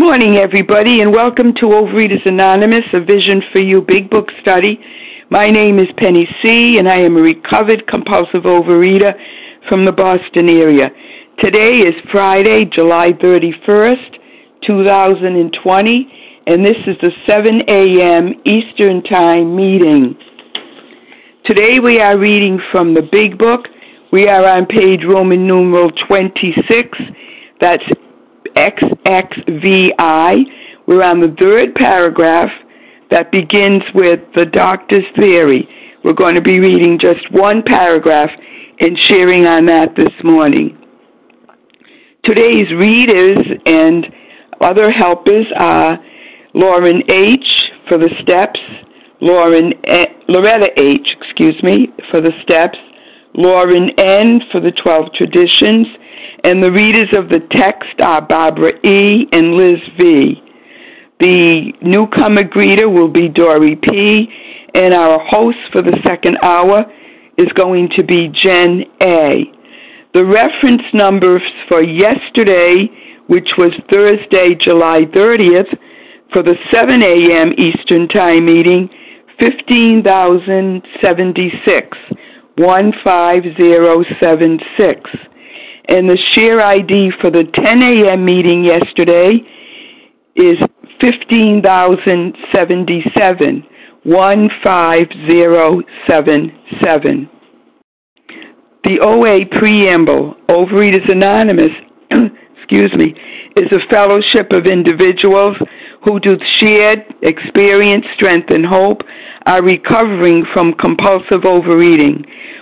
Good morning, everybody, and welcome to Overeaters Anonymous, a Vision for You Big Book study. My name is Penny C., and I am a recovered compulsive overeater from the Boston area. Today is Friday, July 31st, 2020, and this is the 7 a.m. Eastern Time meeting. Today we are reading from the Big Book. We are on page Roman numeral 26. That's XXVI. We're on the third paragraph that begins with the doctor's theory. We're going to be reading just one paragraph and sharing on that this morning. Today's readers and other helpers are Lauren H. for the Steps, Loretta H., for the Steps, Lauren N. for the 12 Traditions, and the readers of the text are Barbara E. and Liz V. The newcomer greeter will be Dory P., and our host for the second hour is going to be Jen A. The reference numbers for yesterday, which was Thursday, July 30th, for the 7 a.m. Eastern Time meeting, 15,076, 15076. And the share ID for the 10 a.m. meeting yesterday is 15,077, 15077. The OA preamble, Overeaters Anonymous, is a fellowship of individuals who, through shared experience, strength, and hope, are recovering from compulsive overeating.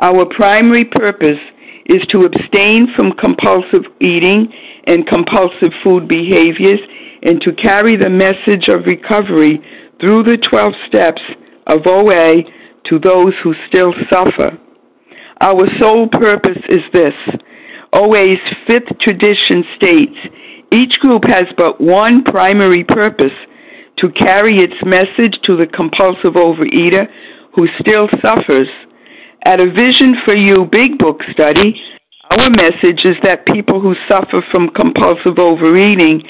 Our primary purpose is to abstain from compulsive eating and compulsive food behaviors and to carry the message of recovery through the 12 steps of OA to those who still suffer. Our sole purpose is this. OA's fifth tradition states, each group has but one primary purpose, to carry its message to the compulsive overeater who still suffers. At a Vision for You Big Book study, our message is that people who suffer from compulsive overeating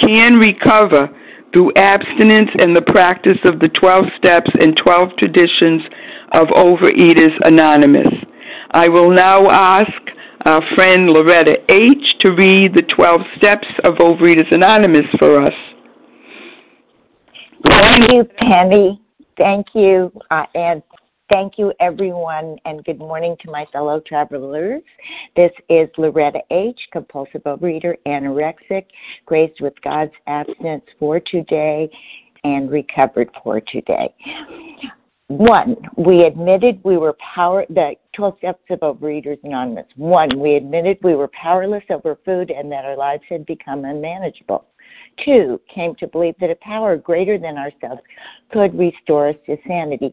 can recover through abstinence and the practice of the 12 steps and 12 traditions of Overeaters Anonymous. I will now ask our friend Loretta H. to read the 12 steps of Overeaters Anonymous for us. Thank you, Penny. Thank you, and thank you, everyone, and good morning to my fellow travelers. This is Loretta H., compulsive overeater, anorexic, graced with God's abstinence for today and recovered for today. One, we admitted we were the 12 steps of Overeaters Anonymous. One, we admitted we were powerless over food and that our lives had become unmanageable. Two, came to believe that a power greater than ourselves could restore us to sanity.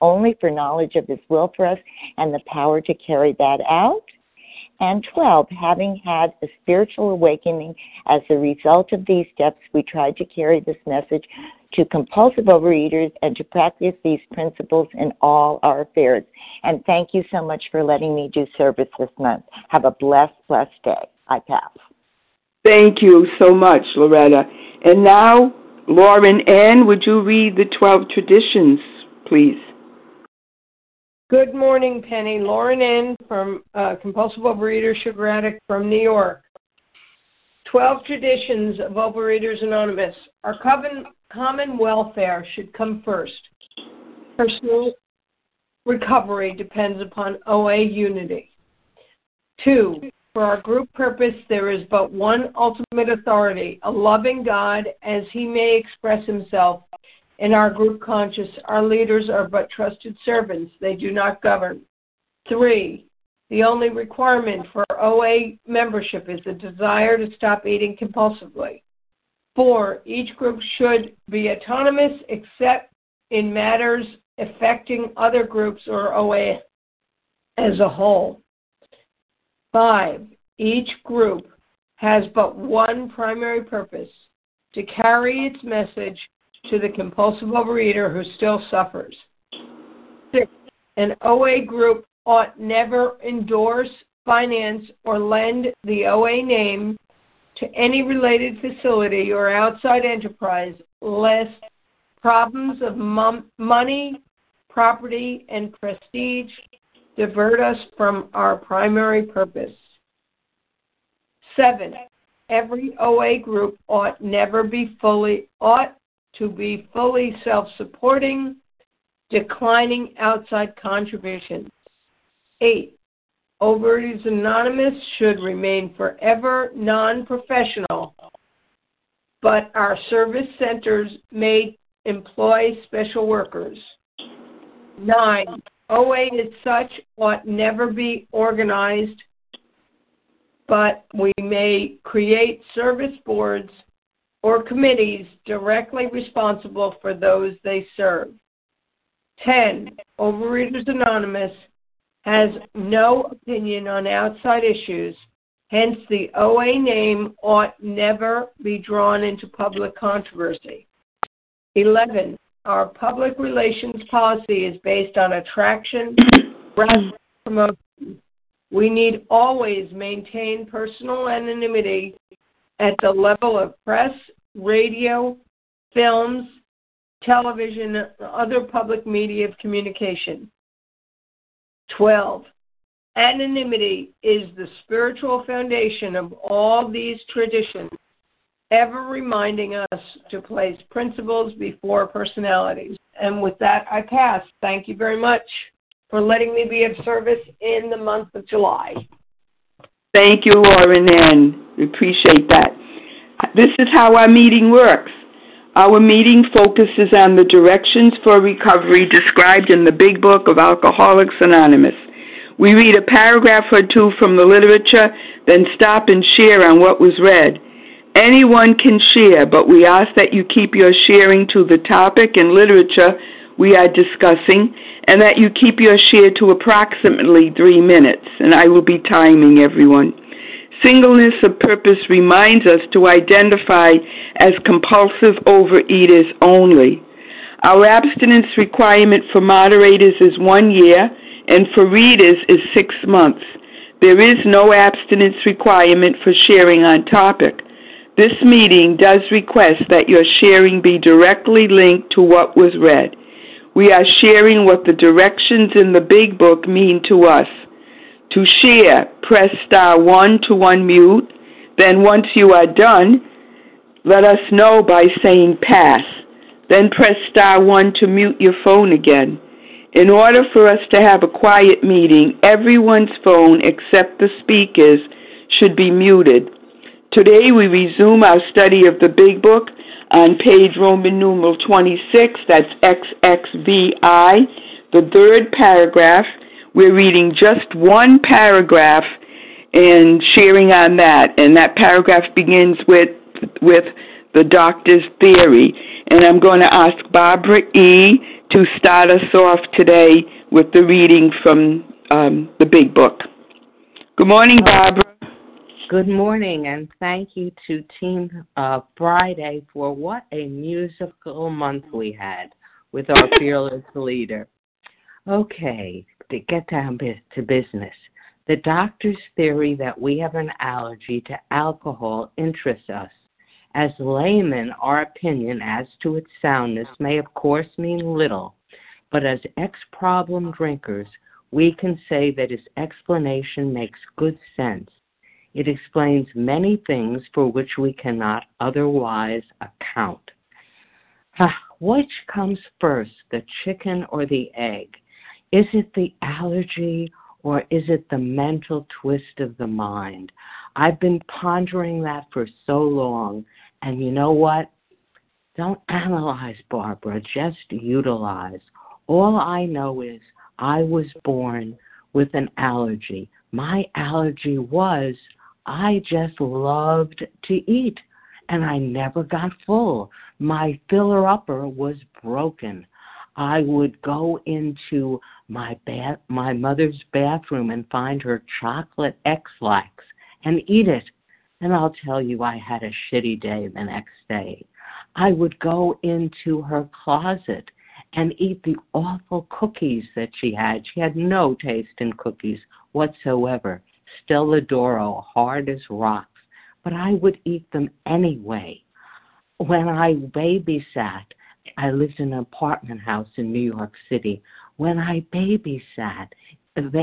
only for knowledge of His will for us and the power to carry that out. and 12, having had a spiritual awakening as a result of these steps, we tried to carry this message to compulsive overeaters and to practice these principles in all our affairs. And thank you so much for letting me do service this month. Have a blessed day. I pass. Thank you so much, Loretta. And now, Lauren Ann, would you read the 12 traditions, please? Good morning, Penny. Lauren N. from Compulsive Overeater Sugar Addict from New York. 12 Traditions of Overeaters Anonymous. Our common welfare should come first. Personal recovery depends upon OA unity. 2, for our group purpose, there is but one ultimate authority, a loving God, as he may express himself. In our group conscience, our leaders are but trusted servants. They do not govern. 3, the only requirement for OA membership is the desire to stop eating compulsively. 4, each group should be autonomous except in matters affecting other groups or OA as a whole. 5, each group has but one primary purpose, to carry its message to the compulsive overeater who still suffers. 6, an OA group ought never endorse, finance, or lend the OA name to any related facility or outside enterprise, lest problems of money, property, and prestige divert us from our primary purpose. 7, every OA group ought to be fully self-supporting, declining outside contributions. 8, Overeaters Anonymous should remain forever non-professional, but our service centers may employ special workers. 9, OA as such ought never be organized, but we may create service boards or committees directly responsible for those they serve. 10, Overeaters Anonymous has no opinion on outside issues, hence the OA name ought never be drawn into public controversy. 11, our public relations policy is based on attraction rather than promotion. We need always maintain personal anonymity at the level of press, radio, films, television, and other public media of communication. 12, anonymity is the spiritual foundation of all these traditions, ever reminding us to place principles before personalities. And with that, I pass. Thank you very much for letting me be of service in the month of July. Thank you, Lauren Ann. We appreciate that. This is how our meeting works. Our meeting focuses on the directions for recovery described in the Big Book of Alcoholics Anonymous. We read a paragraph or two from the literature, then stop and share on what was read. Anyone can share, but we ask that you keep your sharing to the topic and literature we are discussing, and that you keep your share to approximately 3 minutes, and I will be timing everyone. Singleness of purpose reminds us to identify as compulsive overeaters only. Our abstinence requirement for moderators is 1 year, and for readers is 6 months. There is no abstinence requirement for sharing on topic. This meeting does request that your sharing be directly linked to what was read. We are sharing what the directions in the Big Book mean to us. To share, press *1 to unmute. Then once you are done, let us know by saying pass. Then press *1 to mute your phone again. In order for us to have a quiet meeting, everyone's phone except the speaker's should be muted. Today we resume our study of the Big Book on page Roman numeral 26, that's XXVI, the third paragraph. We're reading just one paragraph and sharing on that. And that paragraph begins with the doctor's theory. And I'm going to ask Barbara E. to start us off today with the reading from the Big Book. Good morning, Barbara. Good morning, and thank you to Team Friday for what a musical month we had with our fearless leader. Okay, to get down to business. The doctor's theory that we have an allergy to alcohol interests us. As laymen, our opinion as to its soundness may, of course, mean little, but as ex-problem drinkers, we can say that its explanation makes good sense. It explains many things for which we cannot otherwise account. Which comes first, the chicken or the egg? Is it the allergy or is it the mental twist of the mind? I've been pondering that for so long, and you know what? Don't analyze, Barbara, just utilize. All I know is I was born with an allergy. My allergy was I just loved to eat, and I never got full. My filler-upper was broken. I would go into my mother's bathroom and find her chocolate X-Lax and eat it, and I'll tell you I had a shitty day the next day. I would go into her closet and eat the awful cookies that she had. She had no taste in cookies whatsoever. Stella Doro, hard as rocks. But I would eat them anyway. When I babysat, I lived in an apartment house in New York City. When I babysat,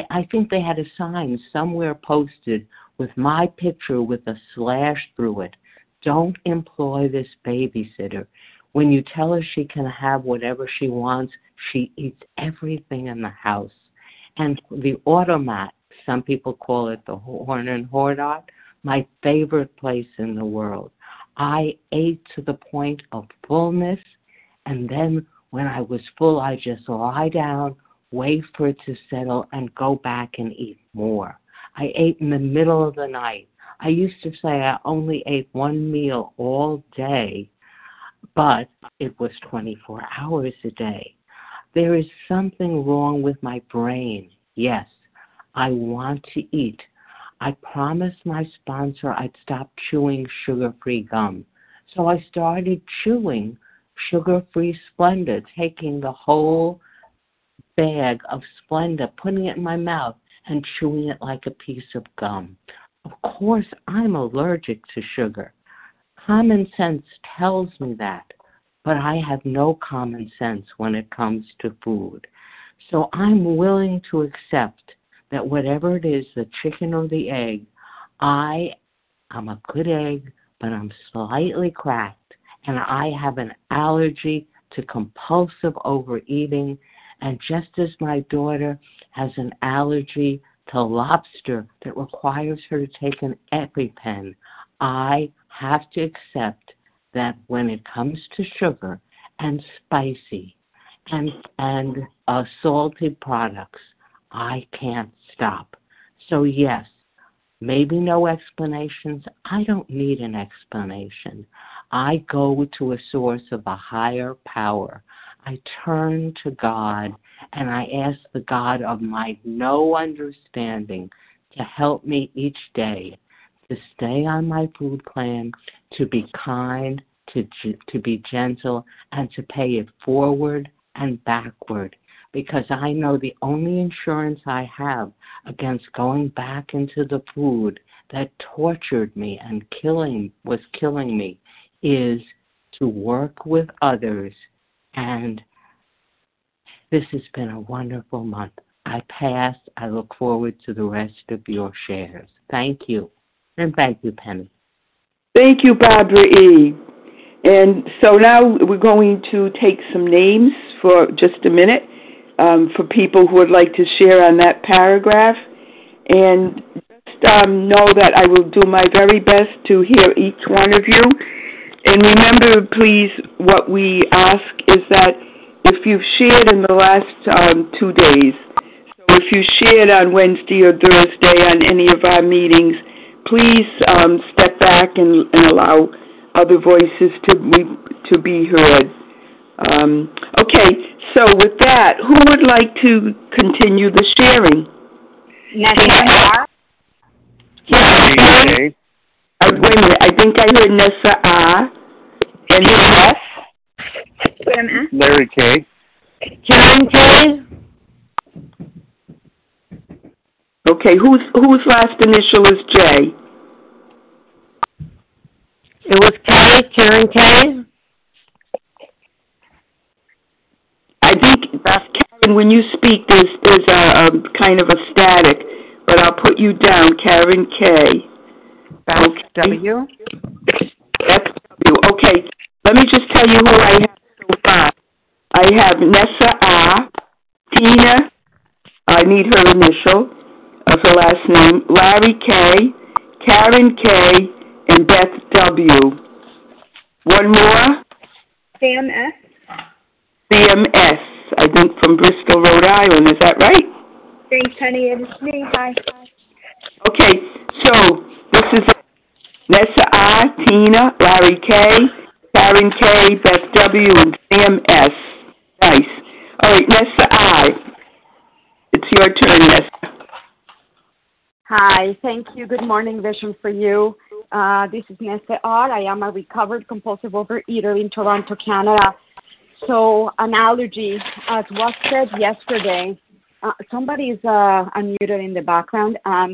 I think they had a sign somewhere posted with my picture with a slash through it. Don't employ this babysitter. When you tell her she can have whatever she wants, she eats everything in the house. And the automat, some people call it the Horn and Hordat, my favorite place in the world. I ate to the point of fullness, and then when I was full, I just lie down, wait for it to settle, and go back and eat more. I ate in the middle of the night. I used to say I only ate one meal all day, but it was 24 hours a day. There is something wrong with my brain. Yes, I want to eat. I promised my sponsor I'd stop chewing sugar-free gum. So I started chewing sugar-free Splenda, taking the whole bag of Splenda, putting it in my mouth, and chewing it like a piece of gum. Of course, I'm allergic to sugar. Common sense tells me that, but I have no common sense when it comes to food. So I'm willing to accept that whatever it is, the chicken or the egg, I'm a good egg, but I'm slightly cracked, and I have an allergy to compulsive overeating, and just as my daughter has an allergy to lobster that requires her to take an EpiPen, I have to accept that when it comes to sugar and spicy and salty products, I can't stop. So yes, maybe no explanations. I don't need an explanation. I go to a source of a higher power. I turn to God, and I ask the God of my no understanding to help me each day to stay on my food plan, to be kind, to be gentle, and to pay it forward and backward, because I know the only insurance I have against going back into the food that tortured me and was killing me is to work with others. And this has been a wonderful month. I passed. I look forward to the rest of your shares. Thank you. And thank you, Penny. Thank you, Barbara E. And so now we're going to take some names for just a minute for people who would like to share on that paragraph. And just know that I will do my very best to hear each one of you. And remember, please, what we ask is that if you've shared in the last 2 days, so if you shared on Wednesday or Thursday on any of our meetings, please step back and allow other voices to be heard. Okay, so with that, who would like to continue the sharing? Yes, Yes. Wait a minute. I think I heard Nessa R. And who else? Larry K. John K. Okay, whose last initial is J? It was K, Karen K. I think, Karen, when you speak, there's a kind of a static, but I'll put you down, Karen K. That's okay. W. That's W. Okay, let me just tell you who I have so far. I have Nessa R, Tina, I need her initial of her last name, Larry K, Karen K, and Beth W. One more. CMS. CMS, I think from Bristol, Rhode Island. Is that right? Thanks, honey. It is me. Hi. Okay, so this is Nessa R, Tina, Larry K, Karen K, Beth W, and CMS. Nice. All right, Nessa I. It's your turn, Nessa. Hi, thank you. Good morning, Vision for You. This is Nessa R. I am a recovered compulsive overeater in Toronto, Canada. So an allergy, as was said yesterday, somebody is unmuted in the background. As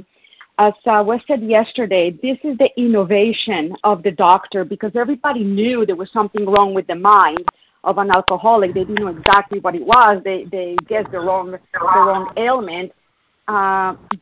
was said yesterday, this is the innovation of the doctor because everybody knew there was something wrong with the mind of an alcoholic. They didn't know exactly what it was. They guessed the wrong ailment.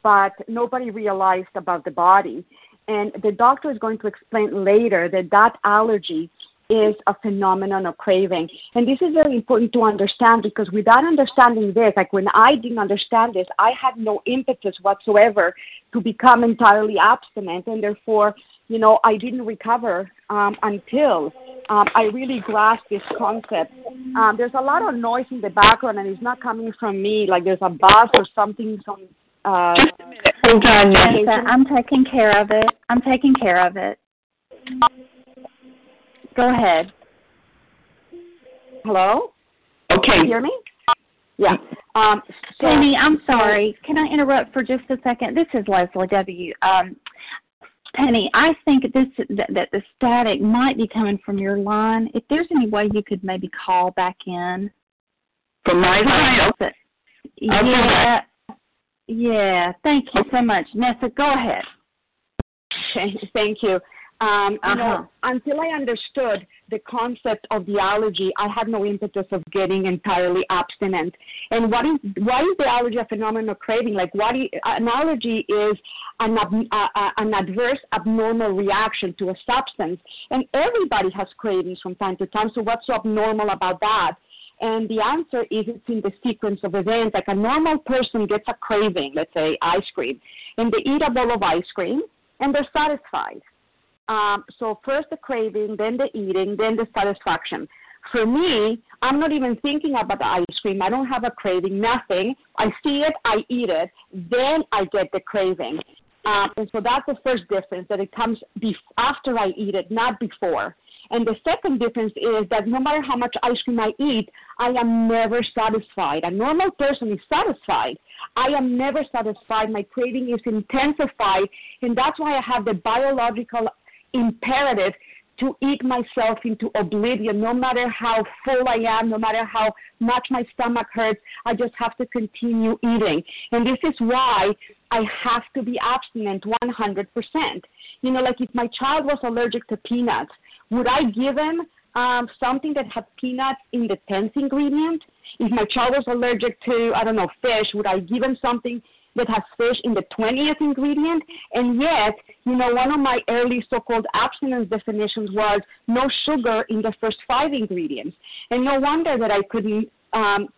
But nobody realized about the body. And the doctor is going to explain later that allergy is a phenomenon of craving. And this is very important to understand because without understanding this, like when I didn't understand this, I had no impetus whatsoever to become entirely abstinent. And therefore, you know, I didn't recover until I really grasped this concept. There's a lot of noise in the background, and it's not coming from me. Like there's a bus or something. Just a minute. Hold on, Nessa. I'm taking care of it. Go ahead. Hello? Okay. Can you hear me? Yeah. Jamie, I'm sorry. Can I interrupt for just a second? This is Leslie W. Penny, I think that the static might be coming from your line. If there's any way you could maybe call back in. From my line? Yeah. Yeah. Thank you so much. Nessa, go ahead. Okay. Thank you. You know, until I understood the concept of the allergy, I had no impetus of getting entirely abstinent. And why is the allergy a phenomenon of craving? Like, an allergy is an adverse, abnormal reaction to a substance. And everybody has cravings from time to time, so what's so abnormal about that? And the answer is it's in the sequence of events. Like a normal person gets a craving, let's say ice cream, and they eat a bowl of ice cream, and they're satisfied. So first the craving, then the eating, then the satisfaction. For me, I'm not even thinking about the ice cream. I don't have a craving, nothing. I see it, I eat it, then I get the craving. And so that's the first difference, that it comes after I eat it, not before. And the second difference is that no matter how much ice cream I eat, I am never satisfied. A normal person is satisfied. I am never satisfied. My craving is intensified, and that's why I have the biological imperative to eat myself into oblivion. No matter how full I am, no matter how much my stomach hurts, I just have to continue eating. And this is why I have to be abstinent 100%. You know, like if my child was allergic to peanuts, would I give him something that had peanuts in the 10th ingredient? If my child was allergic to, I don't know, fish, would I give him something that has fish in the 20th ingredient? And yet, you know, one of my early so-called abstinence definitions was no sugar in the first 5 ingredients. And no wonder that I couldn't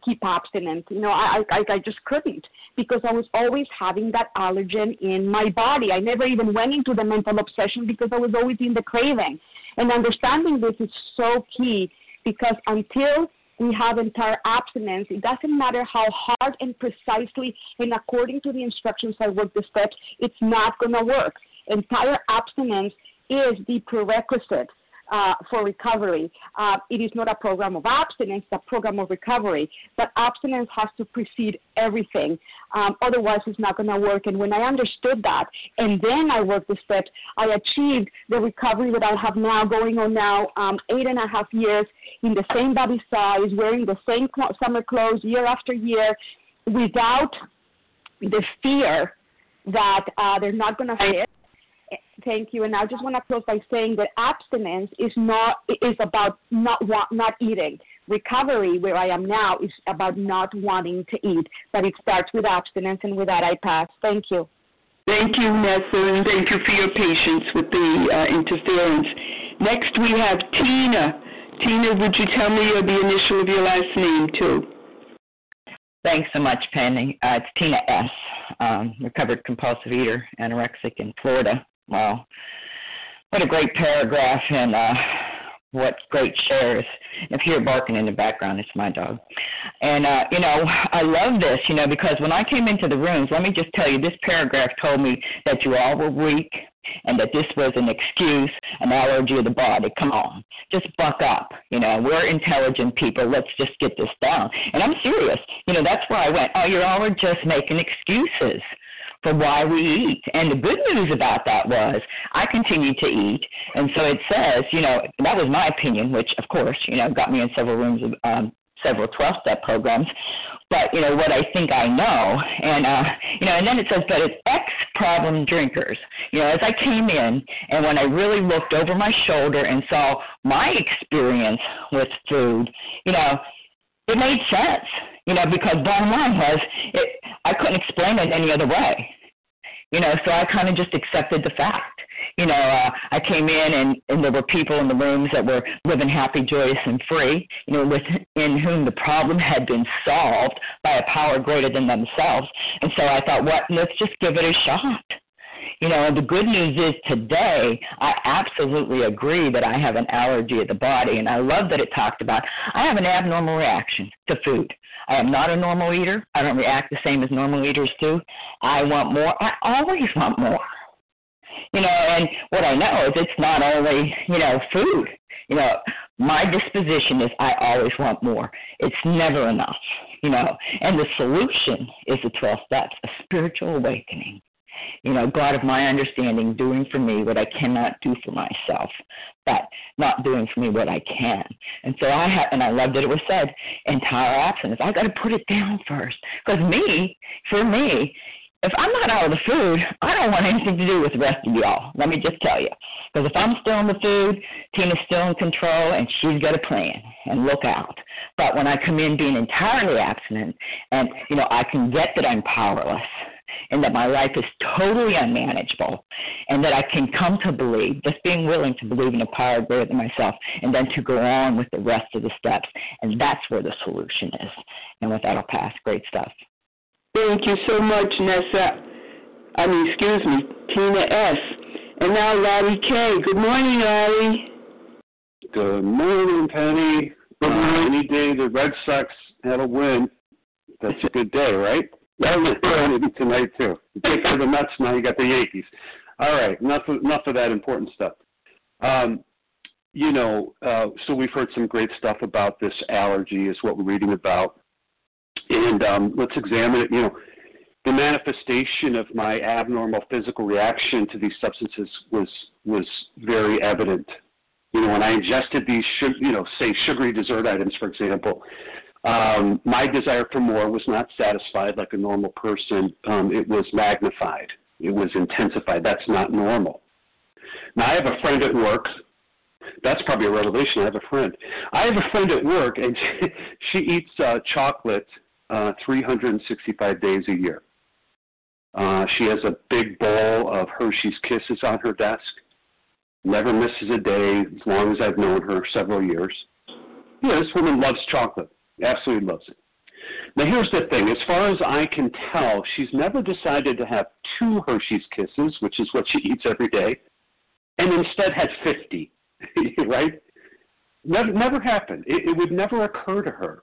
keep abstinent. You know, I just couldn't because I was always having that allergen in my body. I never even went into the mental obsession because I was always in the craving. And understanding this is so key because until we have entire abstinence, it doesn't matter how hard and precisely and according to the instructions I work the steps, it's not going to work. Entire abstinence is the prerequisite for recovery. It is not a program of abstinence, it's a program of recovery. But abstinence has to precede everything. Otherwise, it's not going to work. And when I understood that, and then I worked the steps, I achieved the recovery that I have now going on now 8.5 years in the same body size, wearing the same summer clothes year after year, without the fear that they're not going to fit. Thank you. And I just want to close by saying that abstinence is about not eating. Recovery, where I am now, is about not wanting to eat. But it starts with abstinence, and with that I pass. Thank you. Thank you, Nessa, and thank you for your patience with the interference. Next we have Tina. Tina, would you tell me the initial of your last name, too? Thanks so much, Penny. It's Tina S., recovered compulsive eater, anorexic in Florida. Wow. What a great paragraph, and what great shares. If you're barking in the background, it's my dog. And, I love this, because when I came into the rooms, let me just tell you, this paragraph told me that you all were weak and that this was an excuse, an allergy of the body. Come on, just buck up. We're intelligent people. Let's just get this down. And I'm serious. That's where I went, oh, you all are just making excuses for why we eat. And the good news about that was I continued to eat. And so it says, that was my opinion, which, of course, got me in several rooms of several 12-step programs. But, what I think I know. And, and then it says, but it's ex-problem drinkers. As I came in and when I really looked over my shoulder and saw my experience with food, it made sense, because bottom line was I couldn't explain it any other way. So I kind of just accepted the fact. I came in and there were people in the rooms that were living happy, joyous, and free, in whom the problem had been solved by a power greater than themselves. And so I thought, let's just give it a shot. The good news is today, I absolutely agree that I have an allergy of the body, and I love that it talked about I have an abnormal reaction to food. I am not a normal eater. I don't react the same as normal eaters do. I want more. I always want more. And what I know is it's not only, food. My disposition is I always want more. It's never enough, and the solution is the 12 steps, a spiritual awakening. God of my understanding, doing for me what I cannot do for myself, but not doing for me what I can. And so I love that it was said, entire abstinence. I got to put it down first, because for me, if I'm not out of the food, I don't want anything to do with the rest of y'all. Let me just tell you, because if I'm still in the food, Tina's still in control, and she's got a plan. And look out. But when I come in being entirely abstinent, and I can get that I'm powerless, and that my life is totally unmanageable, and that I can come to believe, just being willing to believe in a power greater than myself, and then to go on with the rest of the steps. And that's where the solution is. And with that, I'll pass. Great stuff. Thank you so much, Tina S. And now Larry K. Good morning, Larry. Good morning, Penny. Good morning. Any day the Red Sox had a win, that's a good day, right? That was good tonight, too. You take care of the Mets, now you got the Yankees. All right, enough of that important stuff. So we've heard some great stuff about this allergy is what we're reading about. And let's examine it. The manifestation of my abnormal physical reaction to these substances was very evident. When I ingested these, sugary dessert items, for example, my desire for more was not satisfied like a normal person. It was magnified. It was intensified. That's not normal. Now, I have a friend at work. That's probably a revelation. I have a friend at work, and she eats chocolate 365 days a year. She has a big bowl of Hershey's Kisses on her desk. Never misses a day as long as I've known her, several years. This woman loves chocolate. Absolutely loves it. Now, here's the thing. As far as I can tell, she's never decided to have 2 Hershey's Kisses, which is what she eats every day, and instead had 50, right? Never happened. It would never occur to her.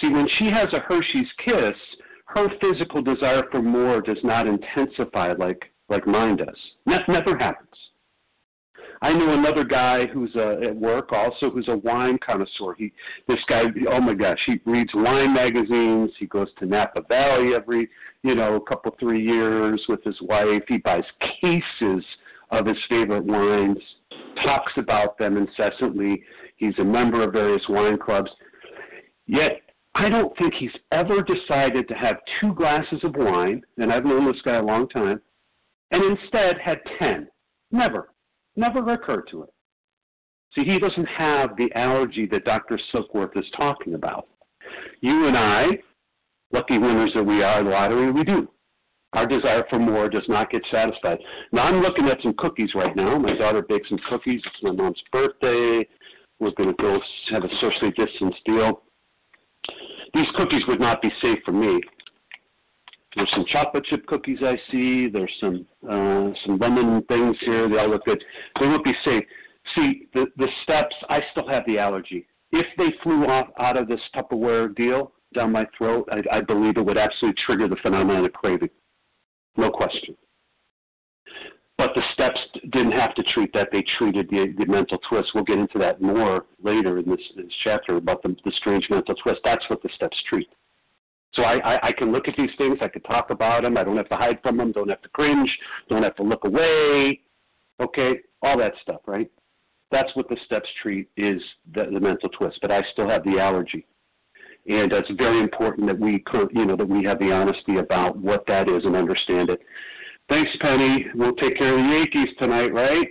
See, when she has a Hershey's Kiss, her physical desire for more does not intensify like mine does. That never happens. I know another guy who's at work also who's a wine connoisseur. This guy, oh my gosh, he reads wine magazines. He goes to Napa Valley every, couple, 3 years with his wife. He buys cases of his favorite wines, talks about them incessantly. He's a member of various wine clubs. Yet, I don't think he's ever decided to have 2 glasses of wine, and I've known this guy a long time, and instead had 10. Never occurred to it. See, he doesn't have the allergy that Dr. Silkworth is talking about. You and I, lucky winners that we are in the lottery, we do. Our desire for more does not get satisfied. Now, I'm looking at some cookies right now. My daughter baked some cookies. It's my mom's birthday. We're going to go have a socially distanced deal. These cookies would not be safe for me. There's some chocolate chip cookies I see. There's some lemon things here. They all look good. They won't be safe. See, the steps, I still have the allergy. If they flew off out of this Tupperware deal down my throat, I believe it would absolutely trigger the phenomenon of craving. No question. But the steps didn't have to treat that. They treated the mental twist. We'll get into that more later in this chapter about the strange mental twist. That's what the steps treat. So I can look at these things. I can talk about them. I don't have to hide from them. Don't have to cringe. Don't have to look away. Okay? All that stuff, right? That's what the steps treat is the mental twist. But I still have the allergy. And it's very important that we have the honesty about what that is and understand it. Thanks, Penny. We'll take care of the Yankees tonight, right?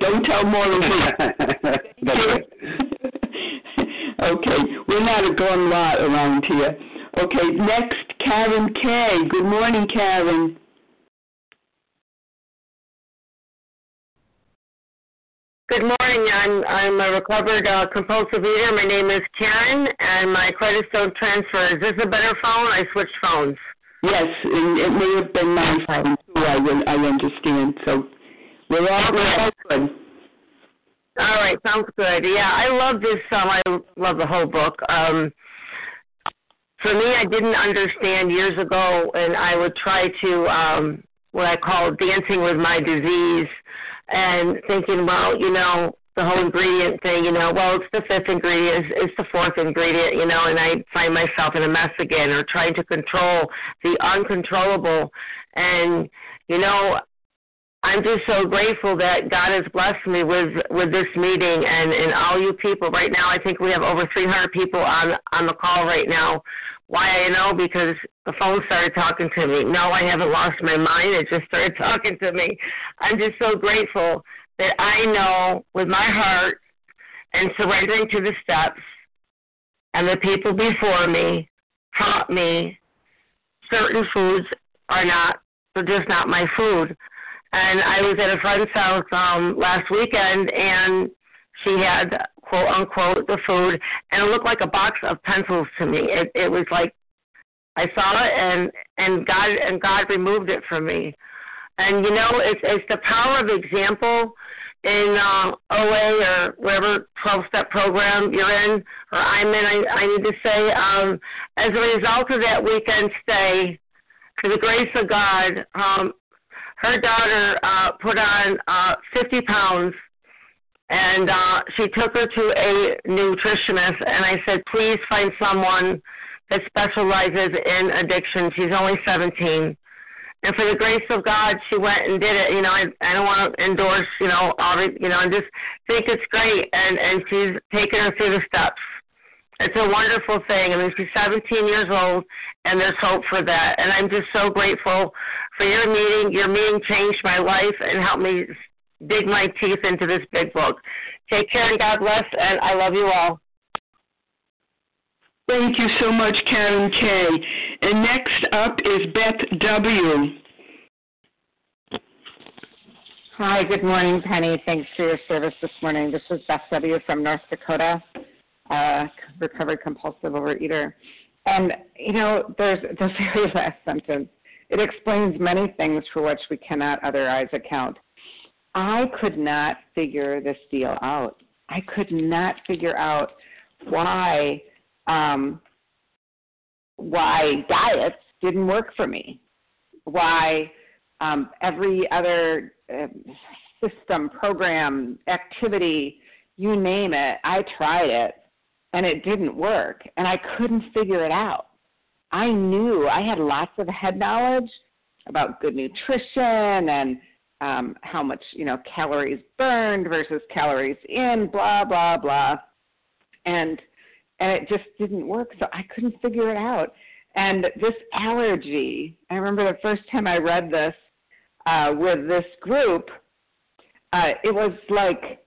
Don't tell more than that. That's right. Okay, we're not a gone lot around here. Okay, next, Karen K. Good morning, Karen. Good morning. I'm a recovered compulsive eater. My name is Karen, and my credit stone transfer. Is this a better phone? I switched phones. Yes, and it may have been my phone too. I understand. So we're all good. All right, sounds good. Yeah, I love this. I love the whole book. For me, I didn't understand years ago, and I would try to what I call dancing with my disease. And thinking, well, the whole ingredient thing, well, it's the 5th ingredient, it's the 4th ingredient, and I find myself in a mess again or trying to control the uncontrollable. And, I'm just so grateful that God has blessed me with this meeting and all you people. Right now, I think we have over 300 people on the call right now. Why, because the phone started talking to me. No, I haven't lost my mind. It just started talking to me. I'm just so grateful that I know with my heart and surrendering to the steps and the people before me taught me certain foods they're just not my food. And I was at a friend's house last weekend, and she had, quote, unquote, the food, and it looked like a box of pencils to me. It was like I saw it, and God removed it from me. And, it's the power of example in OA or whatever 12-step program you're in, or I'm in, I need to say. As a result of that weekend stay, to the grace of God, her daughter put on 50 pounds, and she took her to a nutritionist, and I said, please find someone that specializes in addiction. She's only 17. And for the grace of God, she went and did it. I don't want to endorse, I just think it's great. And she's taken her through the steps. It's a wonderful thing. I mean, she's 17 years old, and there's hope for that. And I'm just so grateful for your meeting. Your meeting changed my life and helped me dig my teeth into this big book. Take care, and God bless, and I love you all. Thank you so much, Karen K. And next up is Beth W. Hi, good morning, Penny. Thanks for your service this morning. This is Beth W. from North Dakota, recovered compulsive overeater. And, there's the very last sentence. It explains many things for which we cannot otherwise account. I could not figure this deal out. I could not figure out why diets didn't work for me, why every other system, program, activity, you name it. I tried it, and it didn't work, and I couldn't figure it out. I knew I had lots of head knowledge about good nutrition and how much, calories burned versus calories in, blah, blah, blah. And it just didn't work, so I couldn't figure it out. And this allergy, I remember the first time I read this with this group, it was like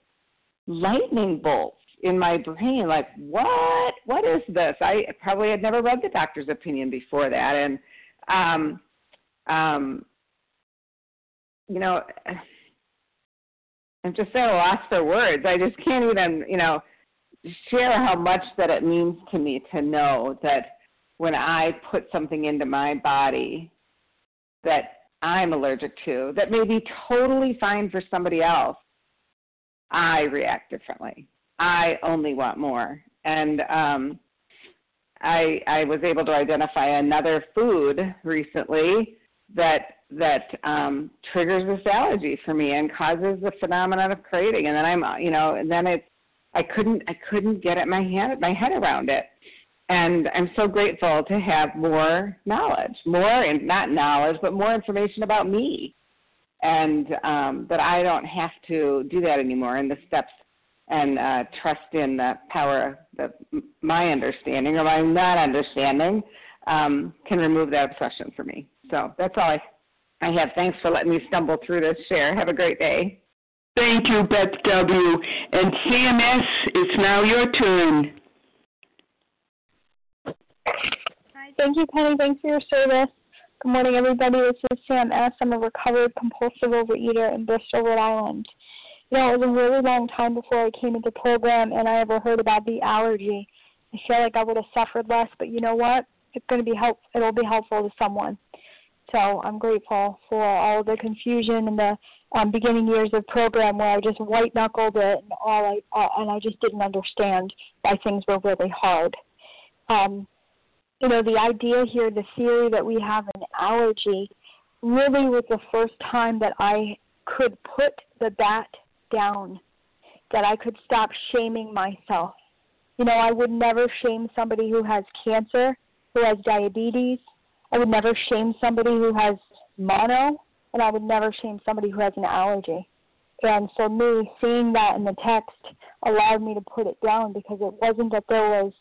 lightning bolts in my brain, like, what is this? I probably had never read The Doctor's Opinion before that. And, I'm just so lost for words. I just can't even, share how much that it means to me to know that when I put something into my body that I'm allergic to, that may be totally fine for somebody else, I react differently. I only want more. And I was able to identify another food recently that triggers this allergy for me and causes the phenomenon of craving. And then I couldn't get my head around it. And I'm so grateful to have more information about me, and that I don't have to do that anymore. And the steps and trust in the power of my understanding or my not understanding can remove that obsession for me. So that's all I have. Thanks for letting me stumble through this share. Have a great day. Thank you, Beth W. And CMS, it's now your turn. Thank you, Penny. Thanks for your service. Good morning, everybody. This is Sam S. I'm a recovered compulsive overeater in Bristol, Rhode Island. It was a really long time before I came into the program and I ever heard about the allergy. I feel like I would have suffered less, but you know what? It's going to be It'll be helpful to someone. So I'm grateful for all the confusion in the beginning years of program where I just white knuckled it and I just didn't understand why things were really hard. The idea here, the theory that we have an allergy, really was the first time that I could put the bat down, that I could stop shaming myself. I would never shame somebody who has cancer, who has diabetes. I would never shame somebody who has mono, and I would never shame somebody who has an allergy. And for me, seeing that in the text allowed me to put it down because it wasn't that there was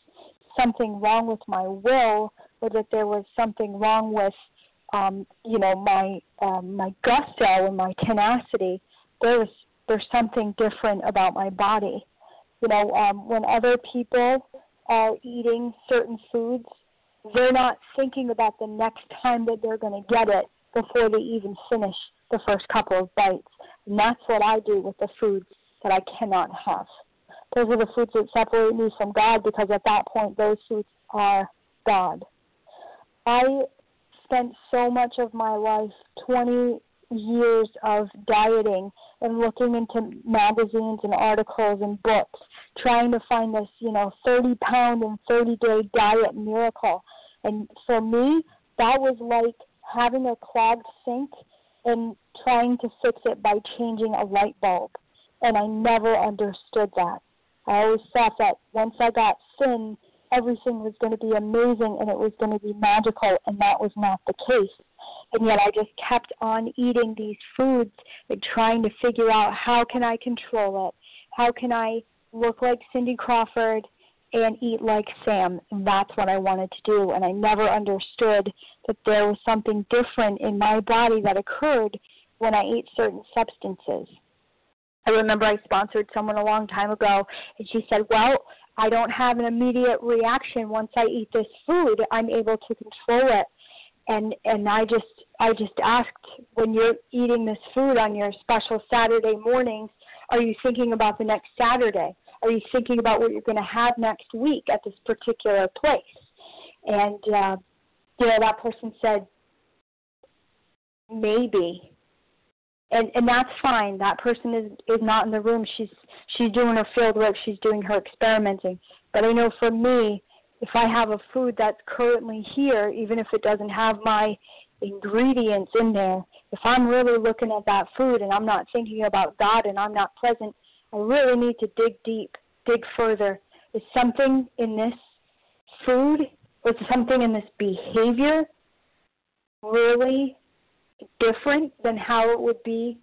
something wrong with my will, or that there was something wrong with, my gusto and my tenacity. There's something different about my body. When other people are eating certain foods, they're not thinking about the next time that they're going to get it before they even finish the first couple of bites. And that's what I do with the foods that I cannot have. Those are the foods that separate me from God, because at that point, those foods are God. I spent so much of my life, 20 years of dieting and looking into magazines and articles and books, trying to find this, 30-pound and 30-day diet miracle. And for me, that was like having a clogged sink and trying to fix it by changing a light bulb. And I never understood that. I always thought that once I got thin, everything was going to be amazing and it was going to be magical, and that was not the case. And yet I just kept on eating these foods and trying to figure out, how can I control it? How can I look like Cindy Crawford and eat like Sam? And that's what I wanted to do. And I never understood that there was something different in my body that occurred when I ate certain substances. I remember I sponsored someone a long time ago, and she said, well, I don't have an immediate reaction once I eat this food. I'm able to control it. And I just asked, when you're eating this food on your special Saturday mornings, are you thinking about the next Saturday? Are you thinking about what you're going to have next week at this particular place? And, that person said, maybe. And that's fine. That person is not in the room. She's doing her field work. She's doing her experimenting. But I know for me, if I have a food that's currently here, even if it doesn't have my ingredients in there, if I'm really looking at that food and I'm not thinking about God and I'm not present, I really need to dig deep, dig further. Is something in this food or something in this behavior really different than how it would be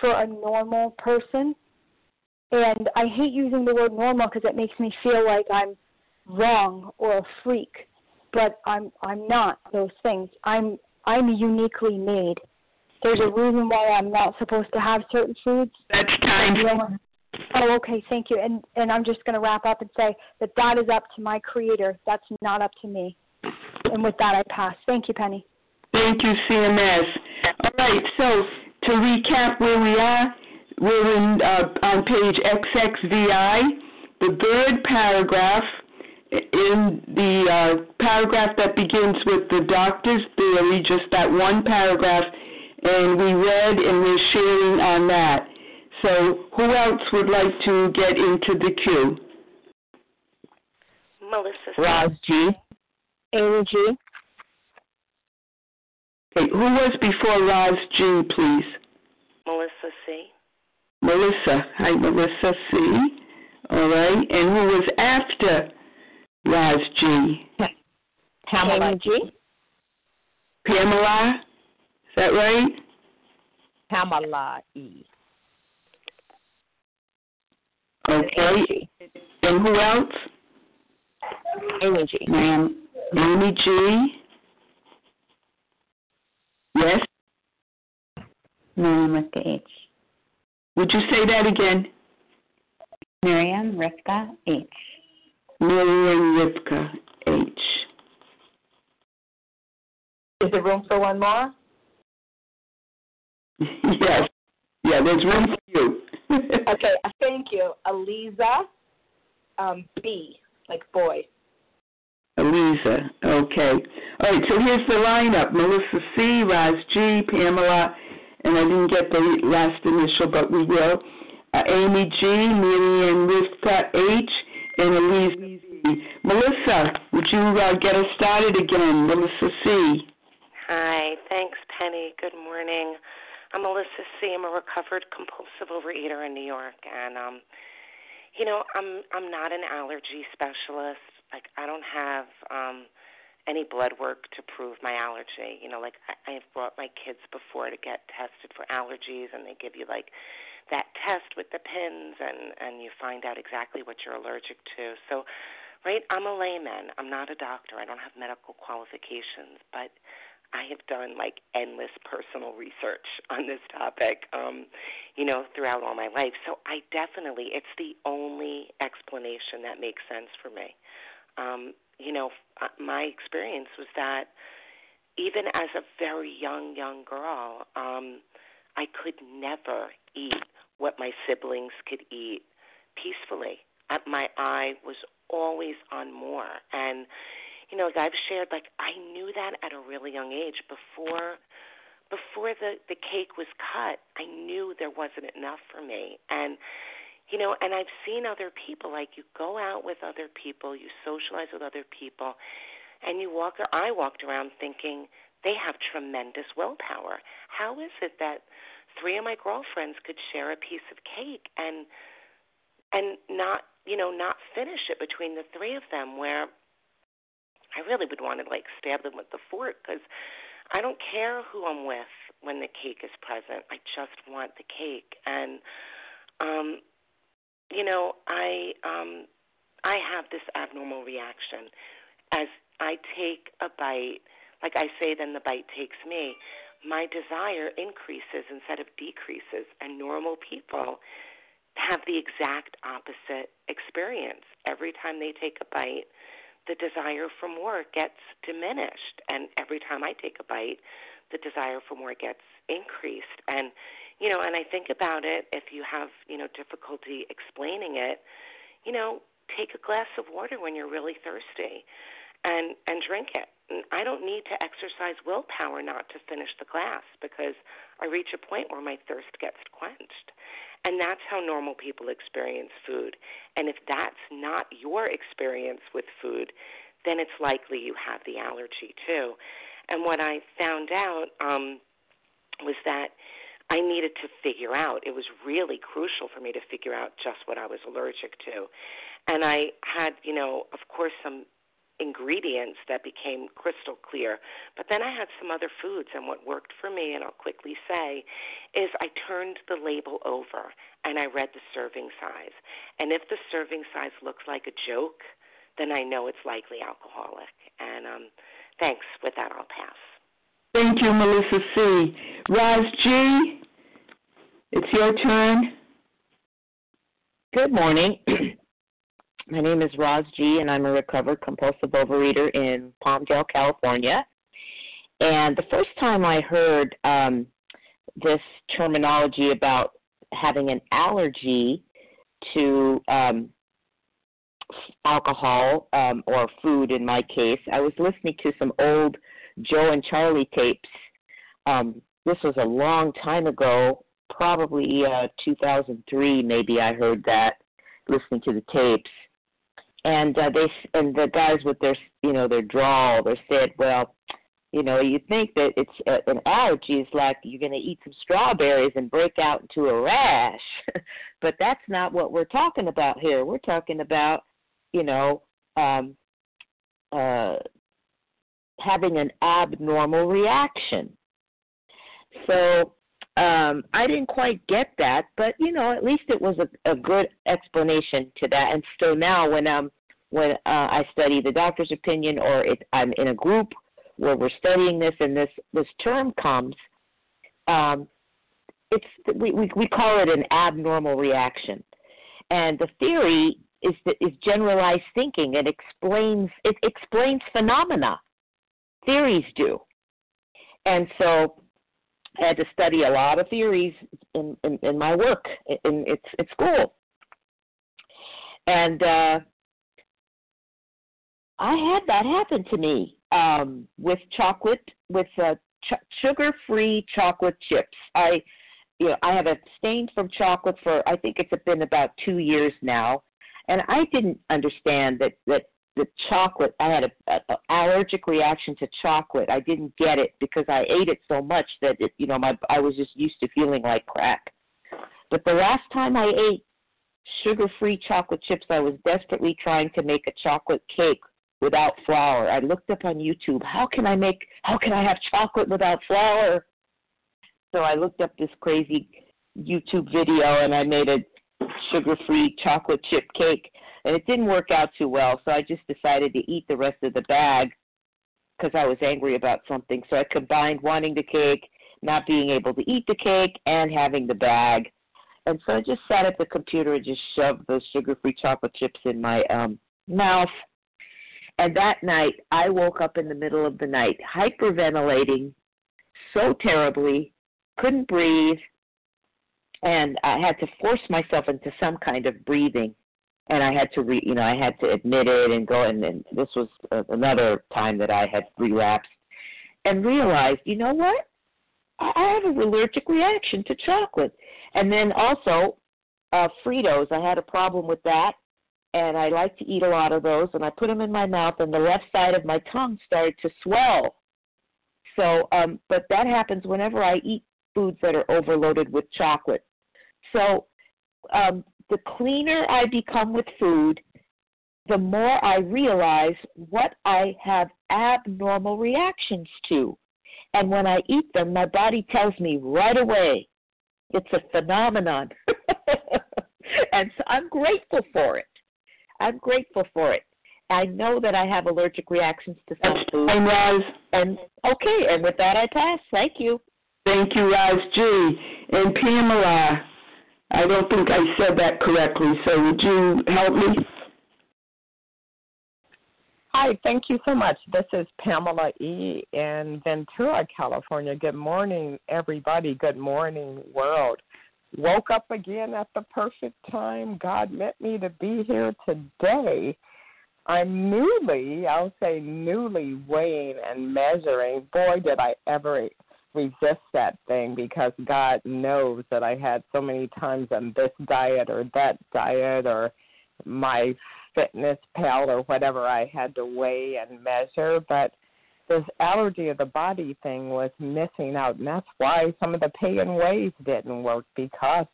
for a normal person? And I hate using the word normal because it makes me feel like I'm wrong or a freak, but I'm not those things. I'm uniquely made. There's a reason why I'm not supposed to have certain foods. That's time. Oh, okay, thank you. And I'm just going to wrap up and say that that is up to my Creator. That's not up to me. And with that, I pass. Thank you, Penny. Thank you, CMS. All right, so to recap where we are, we're in, on page XXVI, the third paragraph, in the paragraph that begins with the doctor's theory, just that one paragraph, and we read and we're sharing on that. So who else would like to get into the queue? Melissa. Roz G. Amy G. Okay, who was before Roz G, please? Melissa C. Melissa. Hi, Melissa C. All right. And who was after Roz G? Pamela G. Pamela? Is that right? Pamela E. Okay. And who else? Amy G. Ma'am. Amy G. Yes? Miriam Rifka H. Would you say that again? Miriam Rifka H. Miriam Rifka H. Is there room for one more? Yes. Yeah, there's room for you. Okay, thank you. Aliza B, like boy. Aliza, okay. All right, so here's the lineup. Melissa C, Roz G, Pamela, and I didn't get the last initial, but we will. Amy G, Miriam Rifka H, and Aliza B. Melissa, would you get us started again? Melissa C. Hi, thanks, Penny. Good morning. I'm Melissa C. I'm a recovered compulsive overeater in New York, and I'm not an allergy specialist. Like, I don't have any blood work to prove my allergy. You know, like I've brought my kids before to get tested for allergies, and they give you like that test with the pins, and you find out exactly what you're allergic to. So, right, I'm a layman. I'm not a doctor. I don't have medical qualifications, but I have done, like, endless personal research on this topic, throughout all my life. So I definitely, it's the only explanation that makes sense for me. My experience was that even as a very young girl, I could never eat what my siblings could eat peacefully. My eye was always on more, and like I've shared, like I knew that at a really young age. Before the cake was cut, I knew there wasn't enough for me. And, and I've seen other people, like you go out with other people, you socialize with other people, and I walked around thinking they have tremendous willpower. How is it that three of my girlfriends could share a piece of cake and not finish it between the three of them, where I really would want to, like, stab them with the fork, because I don't care who I'm with when the cake is present. I just want the cake. And, I have this abnormal reaction. As I take a bite, like I say, then the bite takes me, my desire increases instead of decreases, and normal people have the exact opposite experience. Every time they take a bite, the desire for more gets diminished, and every time I take a bite, the desire for more gets increased. And, and I think about it, if you have, difficulty explaining it, take a glass of water when you're really thirsty and drink it. And I don't need to exercise willpower not to finish the glass, because I reach a point where my thirst gets quenched. And that's how normal people experience food. And if that's not your experience with food, then it's likely you have the allergy too. And what I found out was that I needed to figure out. It was really crucial for me to figure out just what I was allergic to. And I had, you know, of course, some ingredients that became crystal clear. But then I had some other foods, and what worked for me, and I'll quickly say, is I turned the label over and I read the serving size. And if the serving size looks like a joke, then I know it's likely alcoholic. And thanks. With that, I'll pass. Thank you, Melissa C. Roz G., it's your turn. Good morning. My name is Roz G., and I'm a recovered compulsive overeater in Palmdale, California. And the first time I heard this terminology about having an allergy to alcohol or food, in my case, I was listening to some old Joe and Charlie tapes. This was a long time ago, probably 2003 maybe I heard that, listening to the tapes. And the guys with their, you know, their drawl, they said, well, you know, you think that it's an allergy is like you're going to eat some strawberries and break out into a rash. But that's not what we're talking about here. We're talking about, you know, having an abnormal reaction. So I didn't quite get that, but, you know, at least it was a good explanation to that. And so now when I study the doctor's opinion, or I'm in a group where we're studying this and this term comes, we call it an abnormal reaction. And the theory is generalized thinking. It explains phenomena. Theories do. And so I had to study a lot of theories in my work in school. And I had that happen to me with chocolate, with sugar-free chocolate chips. I have abstained from chocolate for, I think it's been about 2 years now. And I didn't understand that the chocolate, I had an allergic reaction to chocolate. I didn't get it because I ate it so much that, I was just used to feeling like crack. But the last time I ate sugar-free chocolate chips, I was desperately trying to make a chocolate cake without flour. I looked up on YouTube, how can I have chocolate without flour? So I looked up this crazy YouTube video and I made a sugar-free chocolate chip cake. And it didn't work out too well, so I just decided to eat the rest of the bag because I was angry about something. So I combined wanting the cake, not being able to eat the cake, and having the bag. And so I just sat at the computer and just shoved those sugar-free chocolate chips in my mouth. And that night, I woke up in the middle of the night, hyperventilating so terribly, couldn't breathe, and I had to force myself into some kind of breathing. And I had to, I had to admit it and go. And this was another time that I had relapsed and realized, you know what? I have an allergic reaction to chocolate. And then also Fritos. I had a problem with that. And I like to eat a lot of those. And I put them in my mouth and the left side of my tongue started to swell. So, but that happens whenever I eat foods that are overloaded with chocolate. So, the cleaner I become with food, the more I realize what I have abnormal reactions to. And when I eat them, my body tells me right away. It's a phenomenon. And so I'm grateful for it. I know that I have allergic reactions to some food. And Roz. Okay, and with that I pass. Thank you. Thank you, Roz G. And Pamela. I don't think I said that correctly, so would you help me? Hi, thank you so much. This is Pamela E. in Ventura, California. Good morning, everybody. Good morning, world. Woke up again at the perfect time. God meant me to be here today. I'm newly weighing and measuring. Boy, did I ever resist that thing, because God knows that I had so many times on this diet or that diet or my fitness pal or whatever I had to weigh and measure. But this allergy of the body thing was missing out. And that's why some of the pay and weighs didn't work, because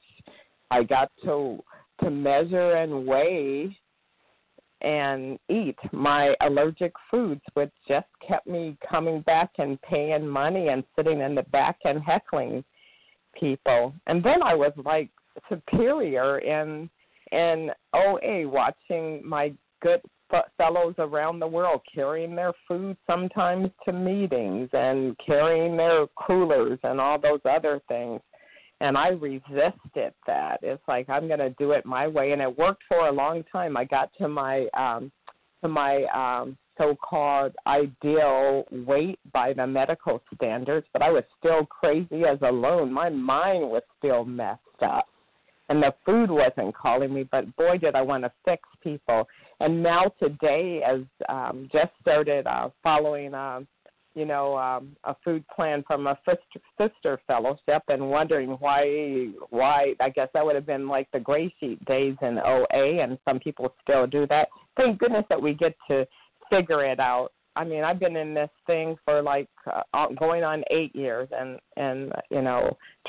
I got to measure and weigh and eat my allergic foods, which just kept me coming back and paying money and sitting in the back and heckling people. And then I was like superior in OA, watching my good fellows around the world carrying their food sometimes to meetings and carrying their coolers and all those other things. And I resisted that. It's like, I'm going to do it my way. And it worked for a long time. I got to my so-called ideal weight by the medical standards, but I was still crazy as a loon. My mind was still messed up. And the food wasn't calling me, but boy, did I want to fix people. And now today, as just started following a food plan from a sister fellowship, and wondering why I guess that would have been like the gray sheet days in OA, and some people still do that. Thank goodness that we get to figure it out. I mean, I've been in this thing for like going on 8 years and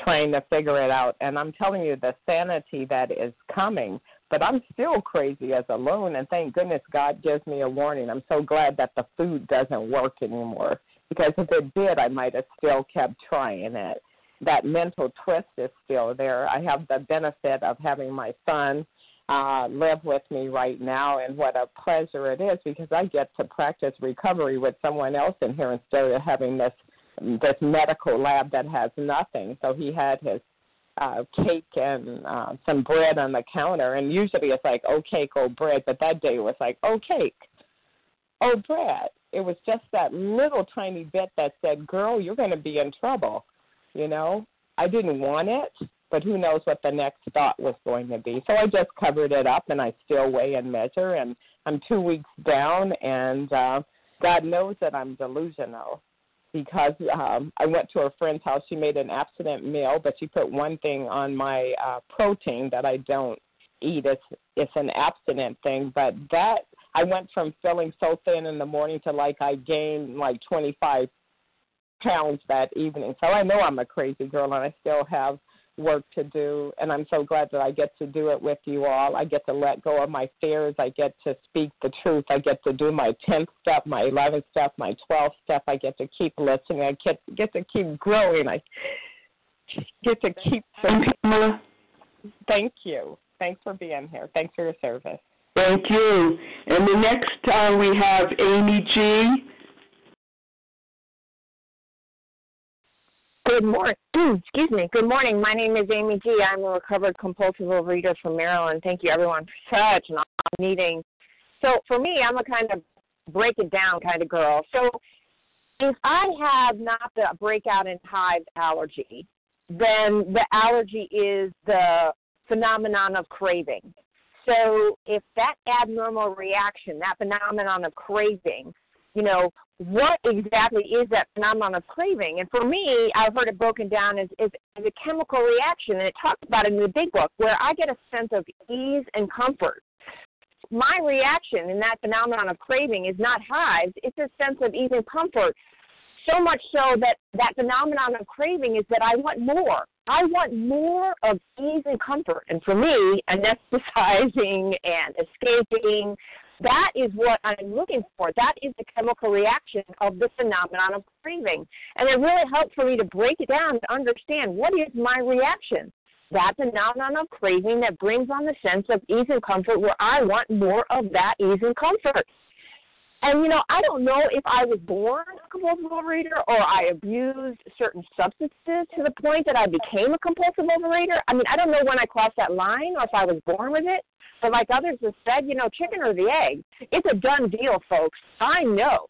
trying to figure it out. And I'm telling you, the sanity that is coming, but I'm still crazy as a loon. And thank goodness God gives me a warning. I'm so glad that the food doesn't work anymore, because if it did, I might have still kept trying it. That mental twist is still there. I have the benefit of having my son live with me right now, and what a pleasure it is, because I get to practice recovery with someone else in here instead of having this medical lab that has nothing. So he had his cake and some bread on the counter, and usually it's like, oh, cake, oh, bread, but that day it was like, oh, cake, oh, bread. It was just that little tiny bit that said, girl, you're going to be in trouble, you know. I didn't want it, but who knows what the next thought was going to be. So I just covered it up, and I still weigh and measure, and I'm 2 weeks down, and God knows that I'm delusional, because I went to a friend's house. She made an abstinent meal, but she put one thing on my protein that I don't eat. It's an abstinent thing, but that I went from feeling so thin in the morning to like I gained like 25 pounds that evening. So I know I'm a crazy girl, and I still have work to do, and I'm so glad that I get to do it with you all. I get to let go of my fears. I get to speak the truth. I get to do my 10th step, my 11th step, my 12th step. I get to keep listening. I get to keep growing. I get to keep... Thank you. Thanks for being here. Thanks for your service. Thank you. And the next time we have Amy G. Good morning. Excuse me. Good morning. My name is Amy G. I'm a recovered compulsive overeater from Maryland. Thank you, everyone, for such an awesome meeting. So for me, I'm a kind of break it down kind of girl. So if I have not the breakout in hives allergy, then the allergy is the phenomenon of craving. So if that abnormal reaction, that phenomenon of craving, you know, what exactly is that phenomenon of craving? And for me, I've heard it broken down as a chemical reaction, and it talks about it in the Big Book, where I get a sense of ease and comfort. My reaction in that phenomenon of craving is not hives. It's a sense of ease and comfort, so much so that that phenomenon of craving is that I want more. I want more of ease and comfort. And for me, anesthetizing and escaping, that is what I'm looking for. That is the chemical reaction of the phenomenon of craving. And it really helped for me to break it down to understand, what is my reaction? That phenomenon of craving that brings on the sense of ease and comfort, where I want more of that ease and comfort. And, you know, I don't know if I was born a compulsive overeater or I abused certain substances to the point that I became a compulsive overeater. I mean, I don't know when I crossed that line or if I was born with it. But like others have said, you know, chicken or the egg, it's a done deal, folks. I know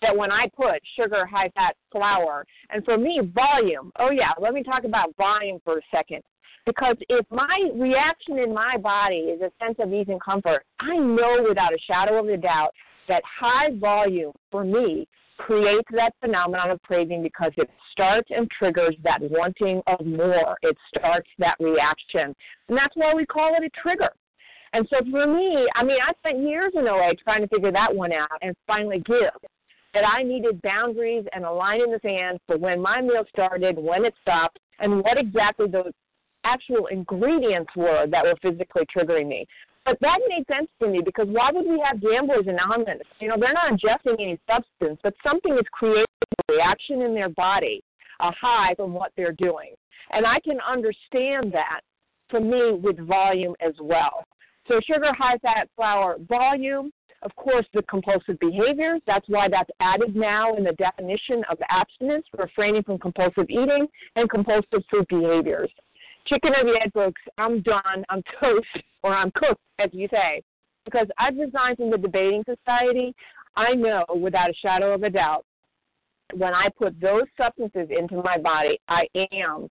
that when I put sugar, high-fat, flour, and for me, volume. Oh, yeah, let me talk about volume for a second. Because if my reaction in my body is a sense of ease and comfort, I know without a shadow of a doubt that high volume, for me, creates that phenomenon of craving, because it starts and triggers that wanting of more. It starts that reaction. And that's why we call it a trigger. And so for me, I mean, I spent years in OA trying to figure that one out and finally give. that I needed boundaries and a line in the sand for when my meal started, when it stopped, and what exactly those actual ingredients were that were physically triggering me. But that made sense to me, because why would we have Gamblers Anonymous? You know, they're not ingesting any substance, but something is creating a reaction in their body, a high from what they're doing. And I can understand that, for me, with volume as well. So sugar, high-fat, flour, volume, of course, the compulsive behaviors. That's why that's added now in the definition of abstinence, refraining from compulsive eating and compulsive food behaviors. Chicken or the egg, folks, I'm done, I'm toast, or I'm cooked, as you say. Because I've resigned from the debating society, I know without a shadow of a doubt, when I put those substances into my body, I am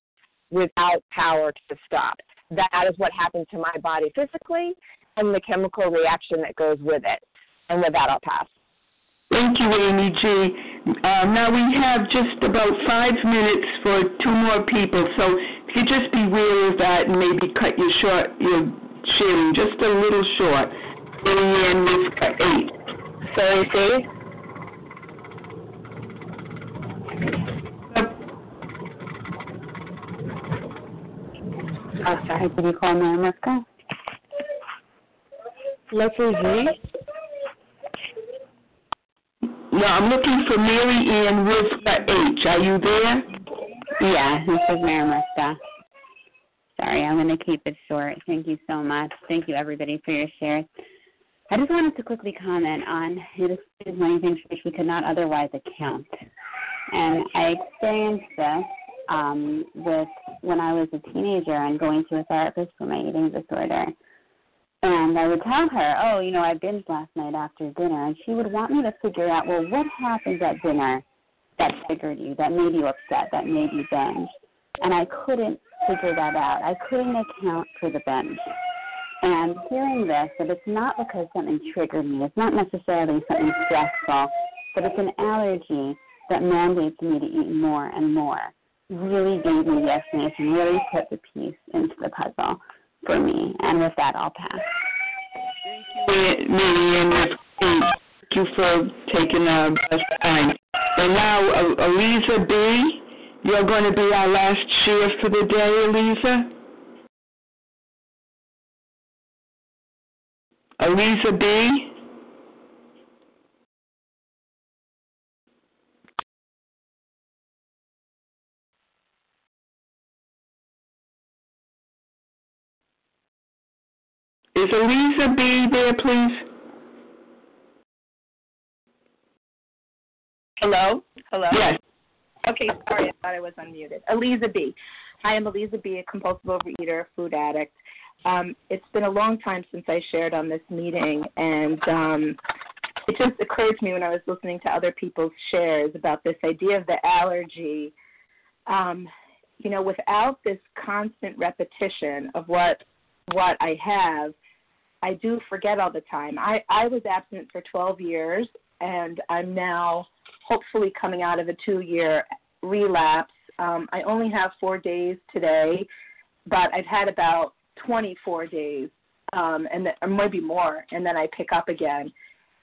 without power to stop. That is what happens to my body physically and the chemical reaction that goes with it. And with that, I'll pass. Thank you, Amy G. Now we have just about 5 minutes for two more people, so if you just be aware of that and maybe cut your sharing just a little short. And we've got 8. Sorry, Steve? Oh, sorry, did you call me? Let's go. Letter G. No, I'm looking for Mary Ann Rivka H. Are you there? Yeah, this is Mary Musta. Sorry, I'm going to keep it short. Thank you so much. Thank you, everybody, for your shares. I just wanted to quickly comment on it is many things which we could not otherwise account. And I experienced this with when I was a teenager and going to a therapist for my eating disorder. And I would tell her, oh, you know, I binged last night after dinner. And she would want me to figure out, well, what happened at dinner that triggered you, that made you upset, that made you binge? And I couldn't figure that out. I couldn't account for the binge. And hearing this, that it's not because something triggered me, it's not necessarily something stressful, but it's an allergy that mandates me to eat more and more, really gave me the explanation, really put the piece into the puzzle for me. And with that, I'll pass. Thank you, Mary, and thank you for taking our best time. And now, Aliza B., you're going to be our last share for the day, Aliza. Aliza B.? Is Aliza B. there, please? Hello? Hello? Yes. Okay, sorry, I thought I was unmuted. Aliza B. Hi, I'm Aliza B., a compulsive overeater, food addict. It's been a long time since I shared on this meeting, and it just occurred to me when I was listening to other people's shares about this idea of the allergy. You know, without this constant repetition of what I have, I do forget all the time. I was abstinent for 12 years, and I'm now hopefully coming out of a 2-year relapse. I only have 4 days today, but I've had about 24 days, or maybe more, and then I pick up again.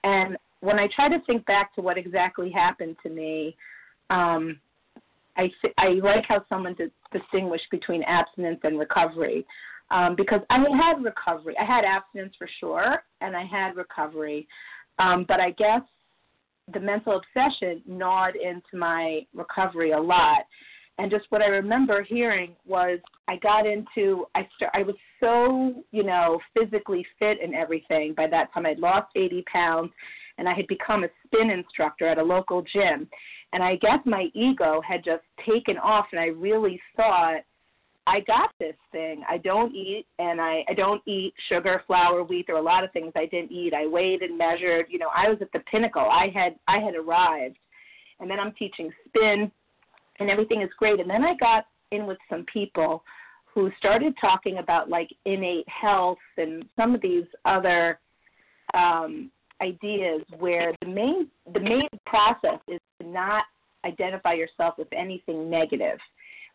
And when I try to think back to what exactly happened to me, I like how someone distinguished between abstinence and recovery. Because I had recovery. I had abstinence for sure, and I had recovery. But I guess the mental obsession gnawed into my recovery a lot. And just what I remember hearing was I was so, you know, physically fit and everything. By that time, I'd lost 80 pounds, and I had become a spin instructor at a local gym. And I guess my ego had just taken off, and I really thought, I got this thing. I don't eat, and I don't eat sugar, flour, wheat. There were a lot of things I didn't eat. I weighed and measured. You know, I was at the pinnacle. I had arrived, and then I'm teaching spin, and everything is great. And then I got in with some people who started talking about, like, innate health and some of these other ideas where the main process is to not identify yourself with anything negative.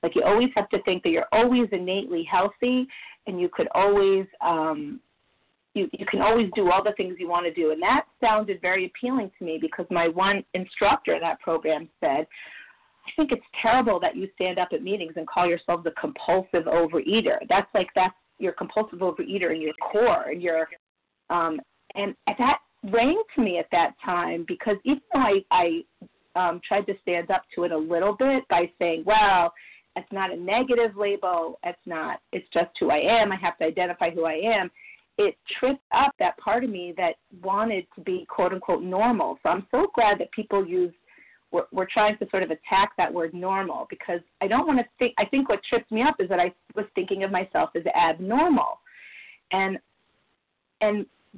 Like, you always have to think that you're always innately healthy, and you could always you can always do all the things you want to do. And that sounded very appealing to me because my one instructor in that program said, I think it's terrible that you stand up at meetings and call yourself the compulsive overeater. That's your compulsive overeater in your core. And and that rang to me at that time because even though I tried to stand up to it a little bit by saying, well, it's not a negative label. It's just who I am. I have to identify who I am. It tripped up that part of me that wanted to be quote unquote normal. So I'm so glad that people we're trying to sort of attack that word normal, because I don't want to think, I think what tripped me up is that I was thinking of myself as abnormal. And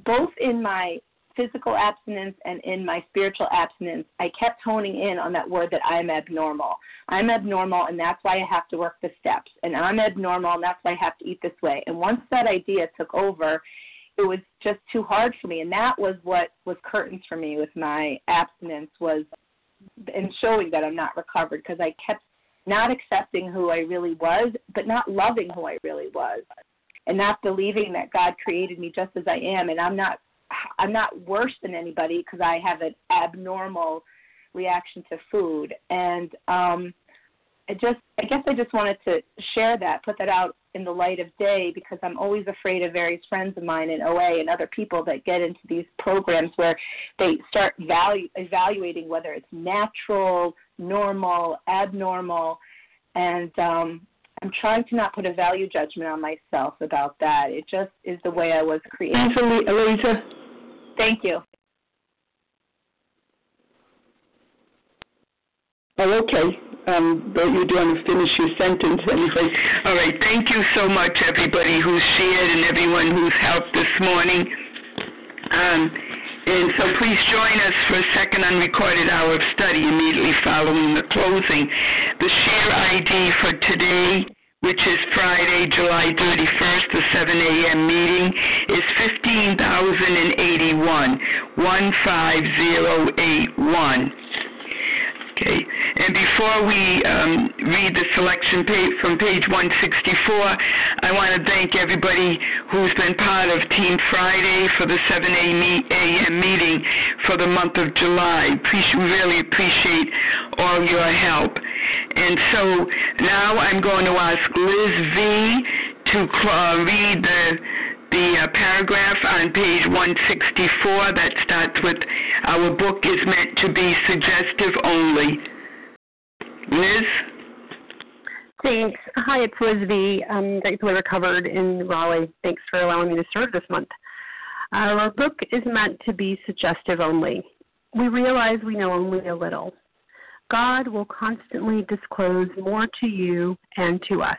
both in my physical abstinence and in my spiritual abstinence, I kept honing in on that word that I'm abnormal. I'm abnormal, and that's why I have to work the steps. And I'm abnormal, and that's why I have to eat this way. And once that idea took over, it was just too hard for me. And that was what was curtains for me with my abstinence, was in showing that I'm not recovered, because I kept not accepting who I really was, but not loving who I really was, and not believing that God created me just as I am, and I'm not worse than anybody because I have an abnormal reaction to food. And I guess I just wanted to share that, put that out in the light of day, because I'm always afraid of various friends of mine in OA and other people that get into these programs where they start evaluating whether it's natural, normal, abnormal. And I'm trying to not put a value judgment on myself about that. It just is the way I was created. Thanks, Alicia. Thank you. Oh, okay. But you do want to finish your sentence anyway. All right. Thank you so much, everybody who's shared and everyone who's helped this morning. And so please join us for a second unrecorded hour of study immediately following the closing. The share ID for today, which is Friday, July 31st, the 7 a.m. meeting, is 15,081, 15081. Okay, and before we read the selection from page 164, I want to thank everybody who's been part of Team Friday for the 7 a.m. meeting for the month of July. We really appreciate all your help. And so now I'm going to ask Liz V to read the paragraph on page 164 that starts with, "Our book is meant to be suggestive only." Liz? Thanks. Hi, it's Liz V. I'm thankfully recovered in Raleigh. Thanks for allowing me to serve this month. Our book is meant to be suggestive only. We realize we know only a little. God will constantly disclose more to you and to us.